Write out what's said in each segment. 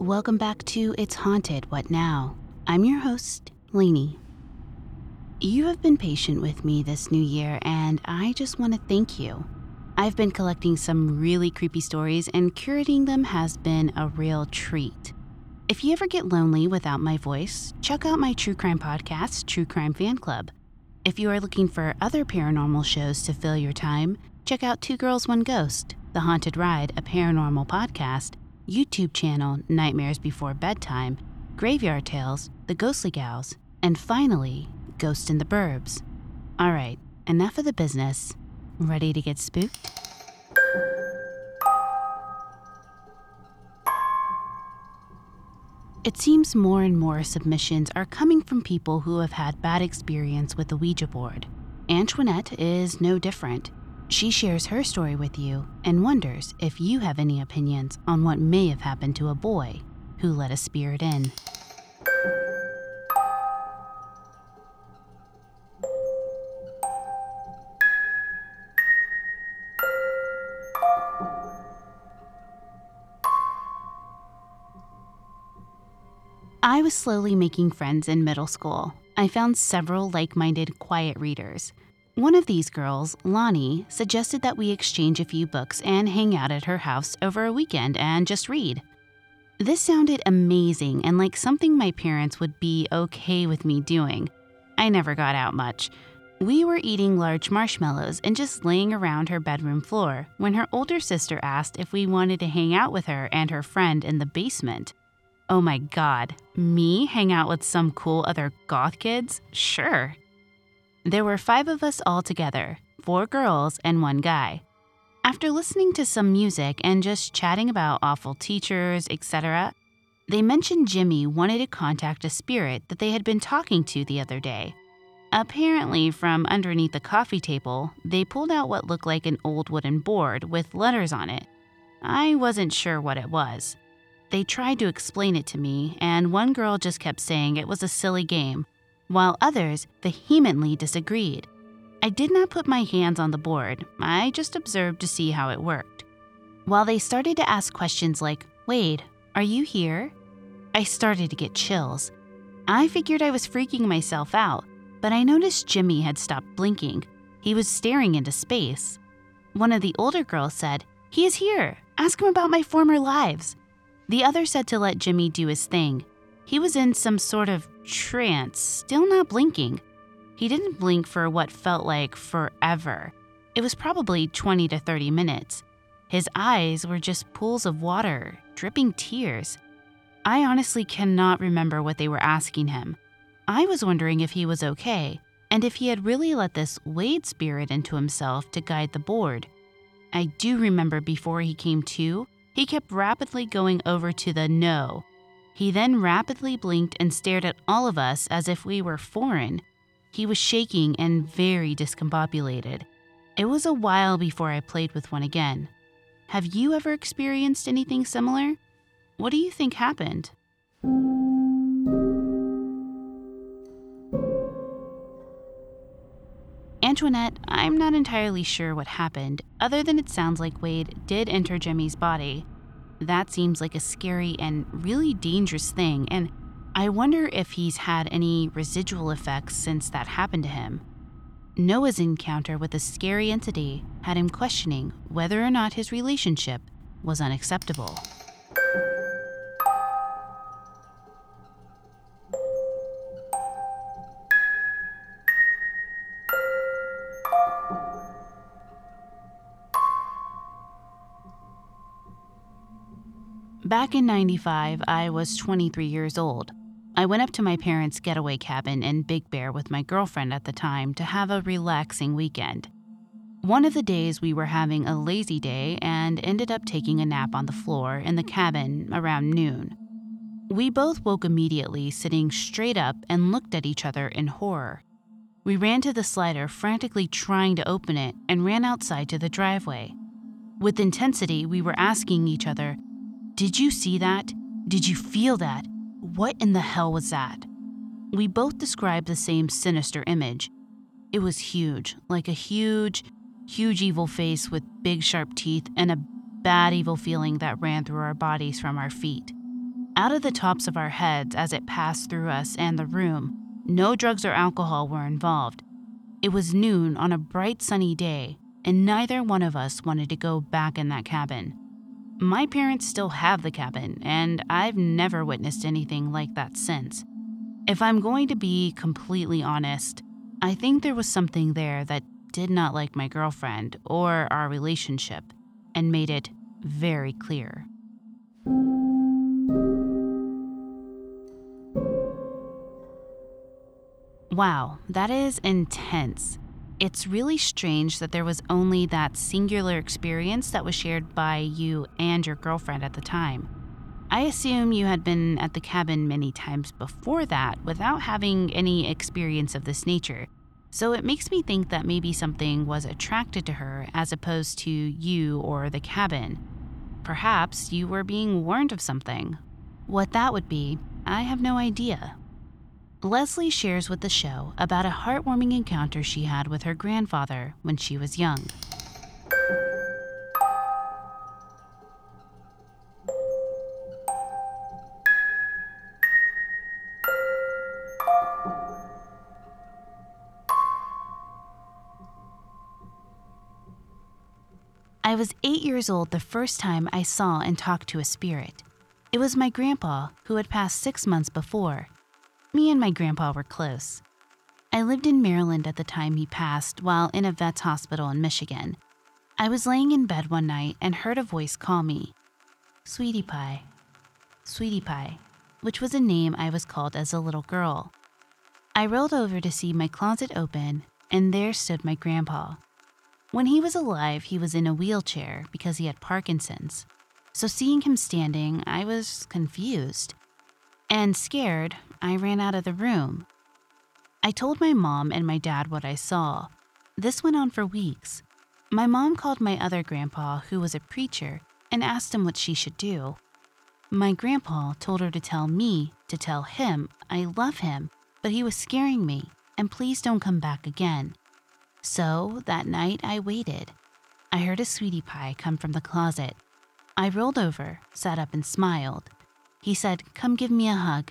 welcome back to It's Haunted, What Now? I'm your host, Lainey. You have been patient with me this new year, and I just want to thank you. I've been collecting some really creepy stories, and curating them has been a real treat. If you ever get lonely without my voice, check out my true crime podcast, True Crime Fan Club. If you are looking for other paranormal shows to fill your time, check out Two Girls, One Ghost, The Haunted Ride, a paranormal podcast, YouTube channel, Nightmares Before Bedtime, Graveyard Tales, The Ghostly Gals, and finally, Ghost in the Burbs. All right, enough of the business. Ready to get spooked? It seems more and more submissions are coming from people who have had bad experience with the Ouija board. Antoinette is no different. She shares her story with you and wonders if you have any opinions on what may have happened to a boy who let a spirit in. I was slowly making friends in middle school. I found several like-minded quiet readers. One of these girls, Lonnie, suggested that we exchange a few books and hang out at her house over a weekend and just read. This sounded amazing and like something my parents would be okay with me doing. I never got out much. We were eating large marshmallows and just laying around her bedroom floor when her older sister asked if we wanted to hang out with her and her friend in the basement. Oh my God, me hang out with some cool other goth kids? Sure. There were 5 of us all together, 4 girls and 1 guy. After listening to some music and just chatting about awful teachers, etc., they mentioned Jimmy wanted to contact a spirit that they had been talking to the other day. Apparently, from underneath the coffee table, they pulled out what looked like an old wooden board with letters on it. I wasn't sure what it was. They tried to explain it to me, and one girl just kept saying it was a silly game, while others vehemently disagreed. I did not put my hands on the board, I just observed to see how it worked. While they started to ask questions like, "Wade, are you here?" I started to get chills. I figured I was freaking myself out, but I noticed Jimmy had stopped blinking. He was staring into space. One of the older girls said, "He is here, ask him about my former lives." The other said to let Jimmy do his thing. He was in some sort of trance, still not blinking. He didn't blink for what felt like forever. It was probably 20 to 30 minutes. His eyes were just pools of water, dripping tears. I honestly cannot remember what they were asking him. I was wondering if he was okay, and if he had really let this Wade spirit into himself to guide the board. I do remember before he came to, he kept rapidly going over to the no. He then rapidly blinked and stared at all of us as if we were foreign. He was shaking and very discombobulated. It was a while before I played with one again. Have you ever experienced anything similar? What do you think happened? Antoinette, I'm not entirely sure what happened, other than it sounds like Wade did enter Jimmy's body. That seems like a scary and really dangerous thing, and I wonder if he's had any residual effects since that happened to him. Noah's encounter with a scary entity had him questioning whether or not his relationship was unacceptable. Back in 95, I was 23 years old. I went up to my parents' getaway cabin in Big Bear with my girlfriend at the time to have a relaxing weekend. One of the days we were having a lazy day and ended up taking a nap on the floor in the cabin around noon. We both woke immediately, sitting straight up and looked at each other in horror. We ran to the slider, frantically trying to open it, and ran outside to the driveway. With intensity, we were asking each other, "Did you see that? Did you feel that? What in the hell was that?" We both described the same sinister image. It was huge, like a huge, huge evil face with big sharp teeth and a bad evil feeling that ran through our bodies from our feet. out of the tops of our heads as it passed through us and the room. No drugs or alcohol were involved. It was noon on a bright sunny day, and neither one of us wanted to go back in that cabin. My parents still have the cabin, and I've never witnessed anything like that since. If I'm going to be completely honest, I think there was something there that did not like my girlfriend or our relationship, and made it very clear. Wow, that is intense. It's really strange that there was only that singular experience that was shared by you and your girlfriend at the time. I assume you had been at the cabin many times before that without having any experience of this nature, so it makes me think that maybe something was attracted to her as opposed to you or the cabin. Perhaps you were being warned of something. What that would be, I have no idea. Leslie shares with the show about a heartwarming encounter she had with her grandfather when she was young. I was 8 years old the first time I saw and talked to a spirit. It was my grandpa, who had passed 6 months before. Me and my grandpa were close. I lived in Maryland at the time he passed while in a vet's hospital in Michigan. I was laying in bed one night and heard a voice call me, "Sweetie Pie, Sweetie Pie," which was a name I was called as a little girl. I rolled over to see my closet open, and there stood my grandpa. When he was alive, he was in a wheelchair because he had Parkinson's. So seeing him standing, I was confused. And scared, I ran out of the room. I told my mom and my dad what I saw. This went on for weeks. My mom called my other grandpa, who was a preacher, and asked him what she should do. My grandpa told her to tell me to tell him I love him, but he was scaring me, and please don't come back again. So that night I waited. I heard a sweetie pie come from the closet. I rolled over, sat up and smiled. He said, "Come give me a hug."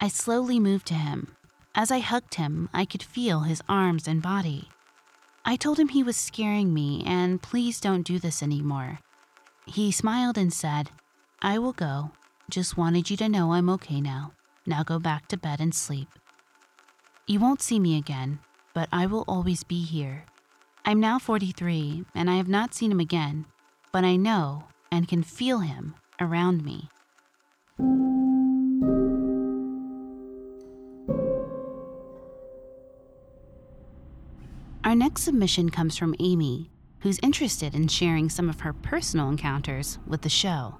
I slowly moved to him. As I hugged him, I could feel his arms and body. I told him he was scaring me and please don't do this anymore. He smiled and said, "I will go. Just wanted you to know I'm okay now. Now go back to bed and sleep. You won't see me again, but I will always be here." I'm now 43, and I have not seen him again, but I know and can feel him around me. Our next submission comes from Amy, who's interested in sharing some of her personal encounters with the show.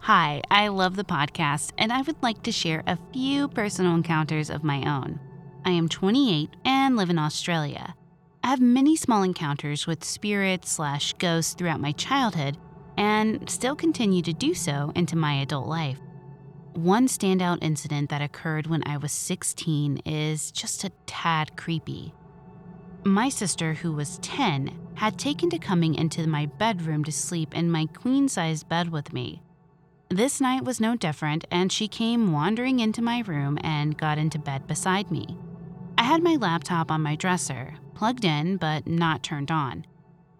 Hi, I love the podcast, and I would like to share a few personal encounters of my own. I am 28 and live in Australia. I have many small encounters with spirits/ghosts throughout my childhood and still continue to do so into my adult life. One standout incident that occurred when I was 16 is just a tad creepy. My sister, who was 10, had taken to coming into my bedroom to sleep in my queen-sized bed with me. This night was no different, and she came wandering into my room and got into bed beside me. I had my laptop on my dresser, plugged in but not turned on.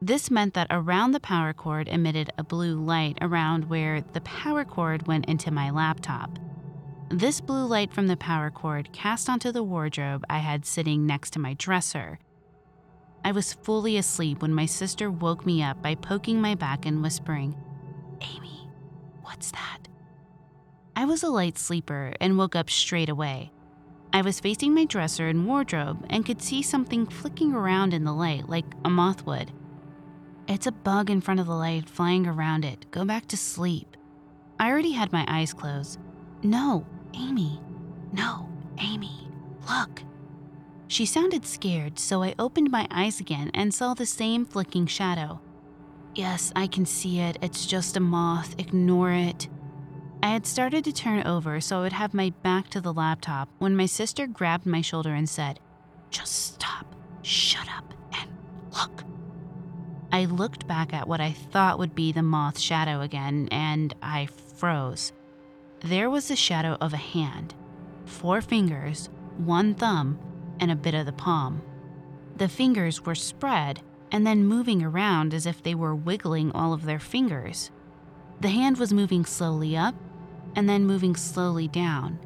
This meant that around the power cord emitted a blue light around where the power cord went into my laptop. This blue light from the power cord cast onto the wardrobe I had sitting next to my dresser. I was fully asleep when my sister woke me up by poking my back and whispering, "Amy, what's that?" I was a light sleeper and woke up straight away. I was facing my dresser and wardrobe and could see something flicking around in the light like a moth would. "It's a bug in front of the light flying around it. Go back to sleep." I already had my eyes closed. "No, Amy. No, Amy. Look." She sounded scared, so I opened my eyes again and saw the same flicking shadow. "Yes, I can see it. It's just a moth. Ignore it." I had started to turn over so I would have my back to the laptop when my sister grabbed my shoulder and said, "Just stop, shut up, and look." I looked back at what I thought would be the moth shadow again, and I froze. There was the shadow of a hand, 4 fingers, 1 thumb, and a bit of the palm. The fingers were spread and then moving around as if they were wiggling all of their fingers. The hand was moving slowly up and then moving slowly down,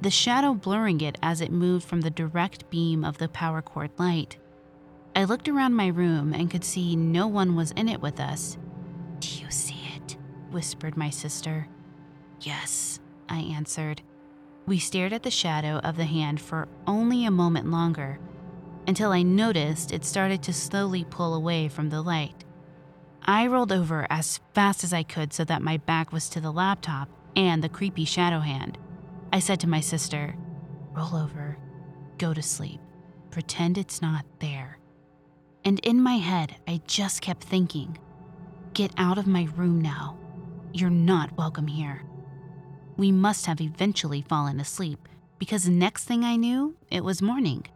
the shadow blurring it as it moved from the direct beam of the power cord light. I looked around my room and could see no one was in it with us. "Do you see it?" whispered my sister. "Yes," I answered. We stared at the shadow of the hand for only a moment longer, until I noticed it started to slowly pull away from the light. I rolled over as fast as I could so that my back was to the laptop and the creepy shadow hand. I said to my sister, "Roll over, go to sleep, pretend it's not there." And in my head, I just kept thinking, "Get out of my room now. You're not welcome here." We must have eventually fallen asleep, because the next thing I knew, it was morning.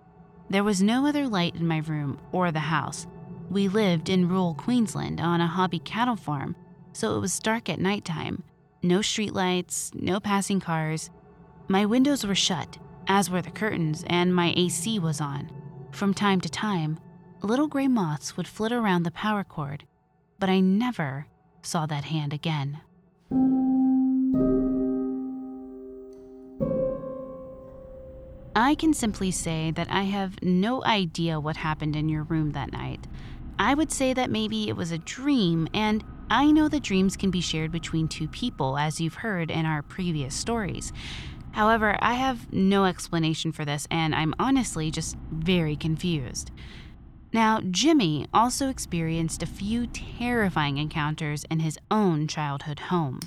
There was no other light in my room or the house. We lived in rural Queensland on a hobby cattle farm, so it was dark at nighttime. No streetlights, no passing cars. My windows were shut, as were the curtains, and my AC was on. From time to time, little gray moths would flit around the power cord, but I never saw that hand again. I can simply say that I have no idea what happened in your room that night. I would say that maybe it was a dream, and I know that dreams can be shared between two people, as you've heard in our previous stories. However, I have no explanation for this, and I'm honestly just very confused. Now, Jimmy also experienced a few terrifying encounters in his own childhood home.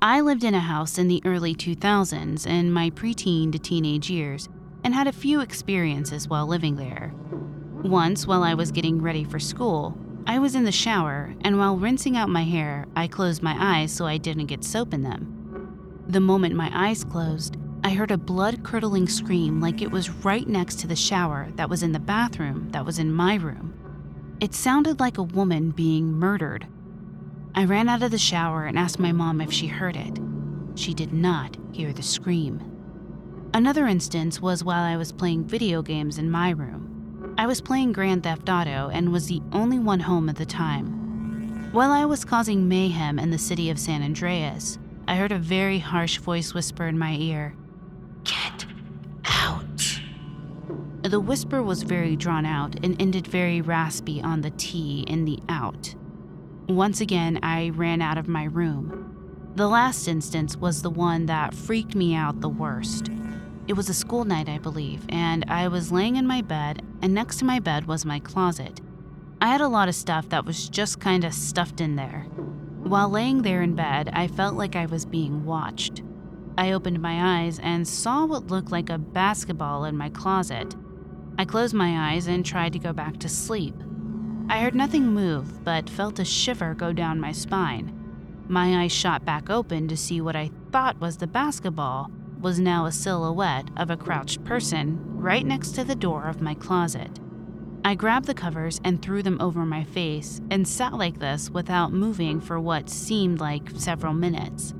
I lived in a house in the early 2000s in my preteen to teenage years and had a few experiences while living there. Once, while I was getting ready for school, I was in the shower, and while rinsing out my hair, I closed my eyes so I didn't get soap in them. The moment my eyes closed, I heard a blood-curdling scream like it was right next to the shower that was in the bathroom that was in my room. It sounded like a woman being murdered. I ran out of the shower and asked my mom if she heard it. She did not hear the scream. Another instance was while I was playing video games in my room. I was playing Grand Theft Auto and was the only one home at the time. While I was causing mayhem in the city of San Andreas, I heard a very harsh voice whisper in my ear, "Get out." The whisper was very drawn out and ended very raspy on the T in the out. Once again, I ran out of my room. The last instance was the one that freaked me out the worst. It was a school night, I believe, and I was laying in my bed, and next to my bed was my closet. I had a lot of stuff that was just kind of stuffed in there. While laying there in bed, I felt like I was being watched. I opened my eyes and saw what looked like a basketball in my closet. I closed my eyes and tried to go back to sleep. I heard nothing move, but felt a shiver go down my spine. My eyes shot back open to see what I thought was the basketball was now a silhouette of a crouched person right next to the door of my closet. I grabbed the covers and threw them over my face and sat like this without moving for what seemed like several minutes.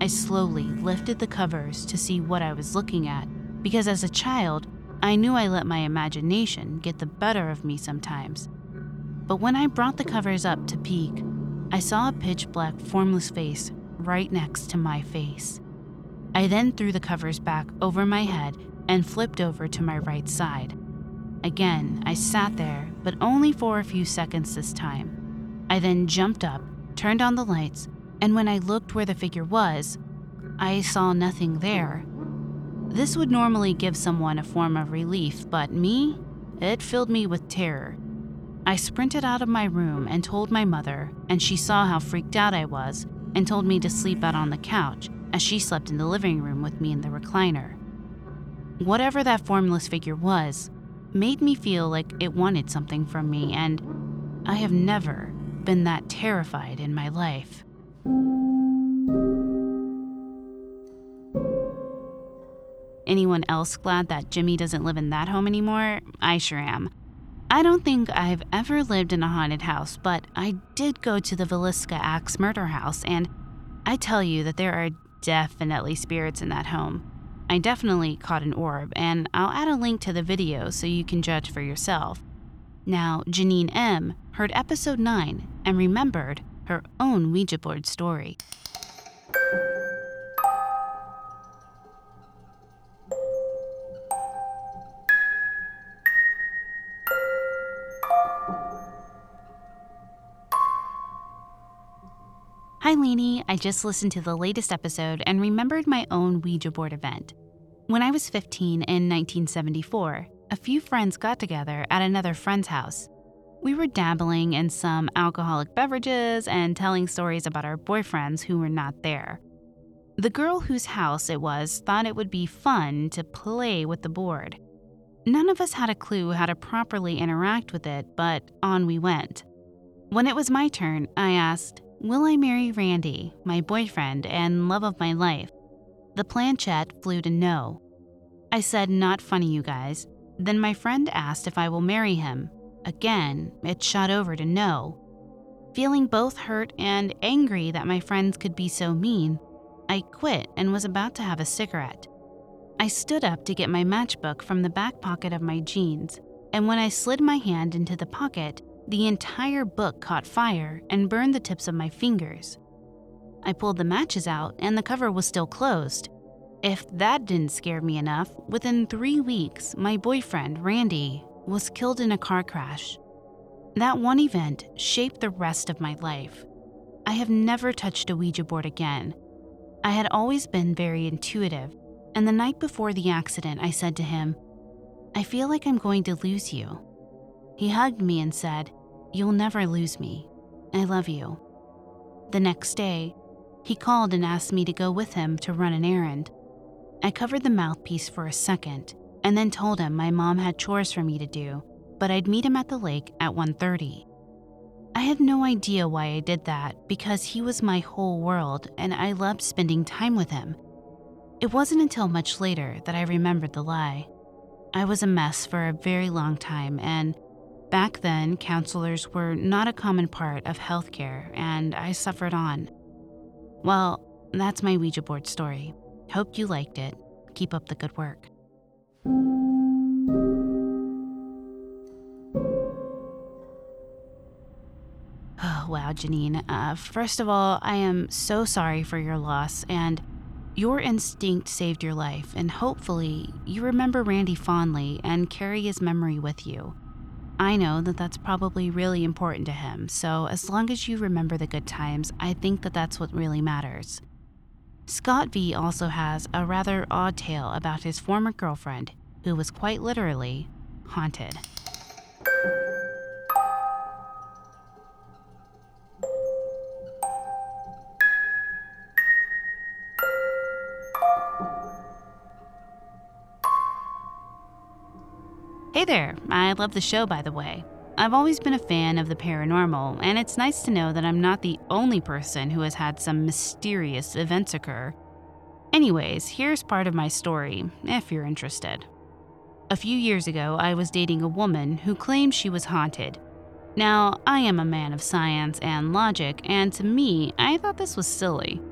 I slowly lifted the covers to see what I was looking at, because as a child, I knew I let my imagination get the better of me sometimes. But when I brought the covers up to peek, I saw a pitch-black, formless face right next to my face. I then threw the covers back over my head and flipped over to my right side. Again, I sat there, but only for a few seconds this time. I then jumped up, turned on the lights, and when I looked where the figure was, I saw nothing there. This would normally give someone a form of relief, but me? It filled me with terror. I sprinted out of my room and told my mother, and she saw how freaked out I was and told me to sleep out on the couch as she slept in the living room with me in the recliner. Whatever that formless figure was made me feel like it wanted something from me, and I have never been that terrified in my life. Anyone else glad that Jimmy doesn't live in that home anymore? I sure am. I don't think I've ever lived in a haunted house, but I did go to the Villisca Axe Murder House, and I tell you that there are definitely spirits in that home. I definitely caught an orb, and I'll add a link to the video so you can judge for yourself. Now, Janine M heard episode 9 and remembered her own Ouija board story. Hi, Lainey. I just listened to the latest episode and remembered my own Ouija board event. When I was 15 in 1974, a few friends got together at another friend's house. We were dabbling in some alcoholic beverages and telling stories about our boyfriends who were not there. The girl whose house it was thought it would be fun to play with the board. None of us had a clue how to properly interact with it, but on we went. When it was my turn, I asked, "Will I marry Randy, my boyfriend and love of my life?" The planchette flew to no. I said, "Not funny, you guys." Then my friend asked if I will marry him. Again, it shot over to no. Feeling both hurt and angry that my friends could be so mean, I quit and was about to have a cigarette. I stood up to get my matchbook from the back pocket of my jeans, and when I slid my hand into the pocket, the entire book caught fire and burned the tips of my fingers. I pulled the matches out and the cover was still closed. If that didn't scare me enough, within 3 weeks, my boyfriend, Randy, was killed in a car crash. That one event shaped the rest of my life. I have never touched a Ouija board again. I had always been very intuitive, and the night before the accident, I said to him, "I feel like I'm going to lose you." He hugged me and said, "You'll never lose me. I love you." The next day, he called and asked me to go with him to run an errand. I covered the mouthpiece for a second and then told him my mom had chores for me to do, but I'd meet him at the lake at 1:30. I had no idea why I did that because he was my whole world and I loved spending time with him. It wasn't until much later that I remembered the lie. I was a mess for a very long time, and back then, counselors were not a common part of healthcare, and I suffered on. Well, that's my Ouija board story. Hope you liked it. Keep up the good work. Oh, wow, Janine. First of all, I am so sorry for your loss, and your instinct saved your life, and hopefully you remember Randy fondly and carry his memory with you. I know that that's probably really important to him, so as long as you remember the good times, I think that that's what really matters. Scott V also has a rather odd tale about his former girlfriend, who was quite literally haunted. Hey there, I love the show, by the way. I've always been a fan of the paranormal, and it's nice to know that I'm not the only person who has had some mysterious events occur. Anyways, here's part of my story, if you're interested. A few years ago, I was dating a woman who claimed she was haunted. Now, I am a man of science and logic, and to me, I thought this was silly.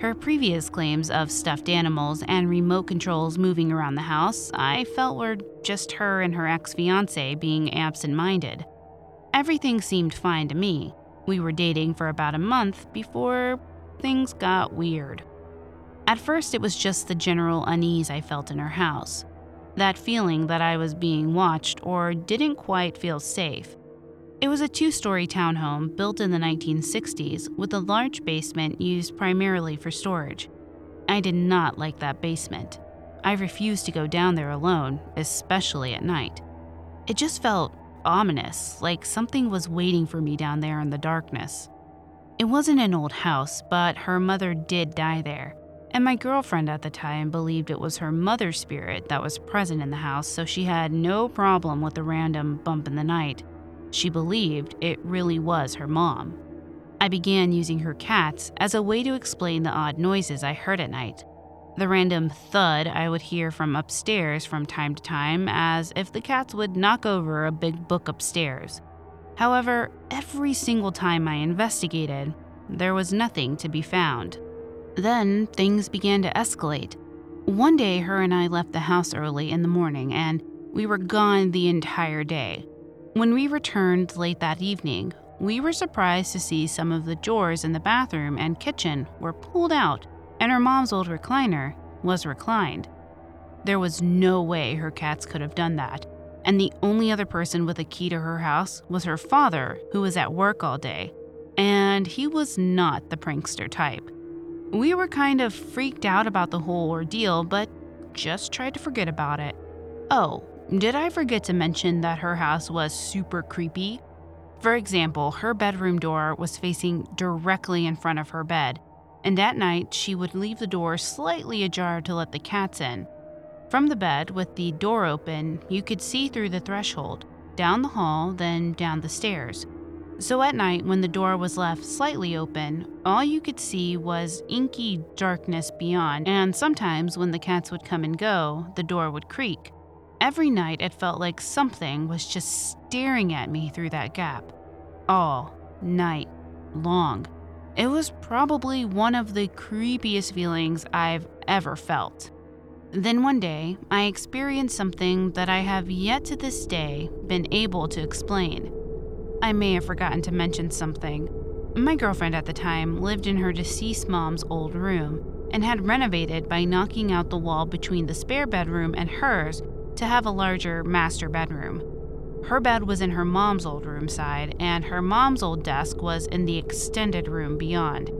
Her previous claims of stuffed animals and remote controls moving around the house, I felt were just her and her ex-fiancé being absent-minded. Everything seemed fine to me. We were dating for about a month before things got weird. At first, it was just the general unease I felt in her house. That feeling that I was being watched or didn't quite feel safe. It was a two-story townhome built in the 1960s with a large basement used primarily for storage. I did not like that basement. I refused to go down there alone, especially at night. It just felt ominous, like something was waiting for me down there in the darkness. It wasn't an old house, but her mother did die there, and my girlfriend at the time believed it was her mother's spirit that was present in the house, so she had no problem with the random bump in the night. She believed it really was her mom. I began using her cats as a way to explain the odd noises I heard at night. The random thud I would hear from upstairs from time to time, as if the cats would knock over a big book upstairs. However, every single time I investigated, there was nothing to be found. Then things began to escalate. One day, her and I left the house early in the morning, and we were gone the entire day. When we returned late that evening, we were surprised to see some of the doors in the bathroom and kitchen were pulled out, and her mom's old recliner was reclined. There was no way her cats could have done that, and the only other person with a key to her house was her father, who was at work all day, and he was not the prankster type. We were kind of freaked out about the whole ordeal, but just tried to forget about it. Oh, did I forget to mention that her house was super creepy? For example, her bedroom door was facing directly in front of her bed, and at night, she would leave the door slightly ajar to let the cats in. From the bed, with the door open, you could see through the threshold, down the hall, then down the stairs. So at night, when the door was left slightly open, all you could see was inky darkness beyond, and sometimes when the cats would come and go, the door would creak. Every night, it felt like something was just staring at me through that gap, all night long. It was probably one of the creepiest feelings I've ever felt. Then one day, I experienced something that I have yet to this day been able to explain. I may have forgotten to mention something. My girlfriend at the time lived in her deceased mom's old room and had renovated by knocking out the wall between the spare bedroom and hers to have a larger master bedroom. Her bed was in her mom's old room side, and her mom's old desk was in the extended room beyond.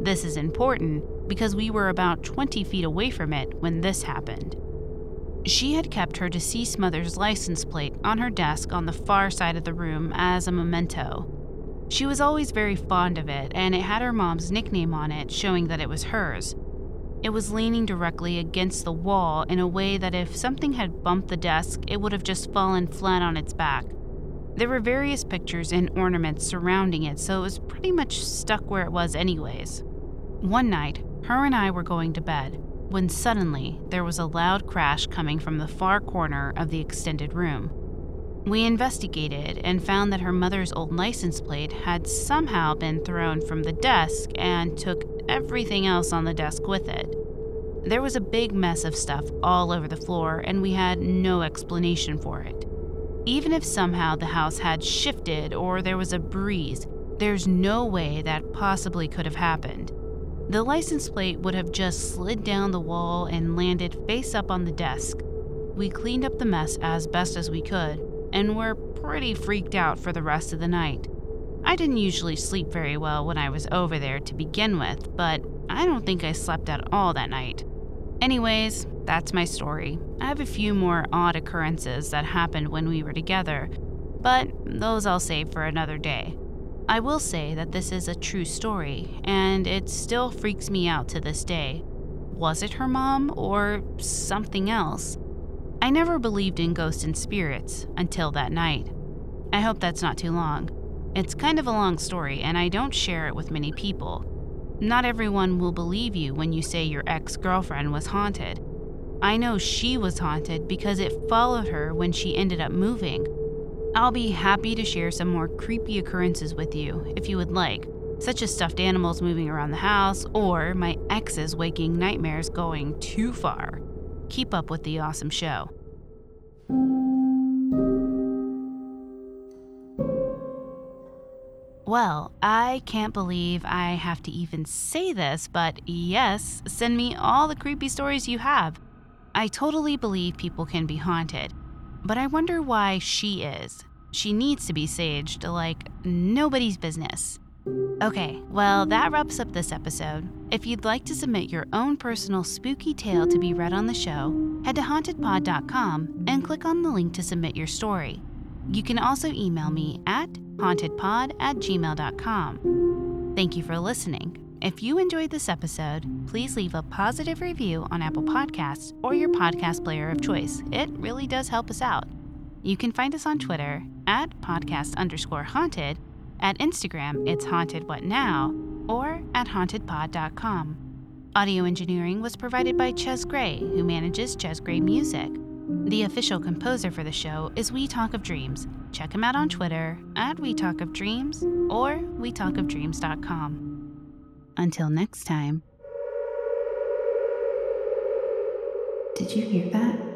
This is important because we were about 20 feet away from it when this happened. She had kept her deceased mother's license plate on her desk on the far side of the room as a memento. She was always very fond of it, and it had her mom's nickname on it, showing that it was hers. It was leaning directly against the wall in a way that if something had bumped the desk, it would have just fallen flat on its back. There were various pictures and ornaments surrounding it, so it was pretty much stuck where it was anyways. One night, her and I were going to bed, when suddenly there was a loud crash coming from the far corner of the extended room. We investigated and found that her mother's old license plate had somehow been thrown from the desk and took everything else on the desk with it. There was a big mess of stuff all over the floor, and we had no explanation for it. Even if somehow the house had shifted or there was a breeze, there's no way that possibly could have happened. The license plate would have just slid down the wall and landed face up on the desk. We cleaned up the mess as best as we could and were pretty freaked out for the rest of the night. I didn't usually sleep very well when I was over there to begin with, but I don't think I slept at all that night. Anyways, that's my story. I have a few more odd occurrences that happened when we were together, but those I'll save for another day. I will say that this is a true story, and it still freaks me out to this day. Was it her mom or something else? I never believed in ghosts and spirits until that night. I hope that's not too long. It's kind of a long story, and I don't share it with many people. Not everyone will believe you when you say your ex-girlfriend was haunted. I know she was haunted because it followed her when she ended up moving. I'll be happy to share some more creepy occurrences with you if you would like, such as stuffed animals moving around the house or my ex's waking nightmares going too far. Keep up with the awesome show. Well, I can't believe I have to even say this, but yes, send me all the creepy stories you have. I totally believe people can be haunted, but I wonder why she is. She needs to be saged like nobody's business. Okay, well, that wraps up this episode. If you'd like to submit your own personal spooky tale to be read on the show, head to hauntedpod.com and click on the link to submit your story. You can also email me at hauntedpod@gmail.com. Thank you for listening, If you enjoyed this episode, please leave a positive review on Apple Podcasts or your podcast player of choice. It really does help us out. You can find us on Twitter @podcast_haunted, at Instagram, It's Haunted What Now?, or at hauntedpod.com. Audio engineering was provided by Chaes Gray, who manages Chaes Gray Music. The official composer for the show is We Talk of Dreams. Check him out on Twitter @WeTalkofDreams or WeTalkofDreams.com. Until next time. Did you hear that?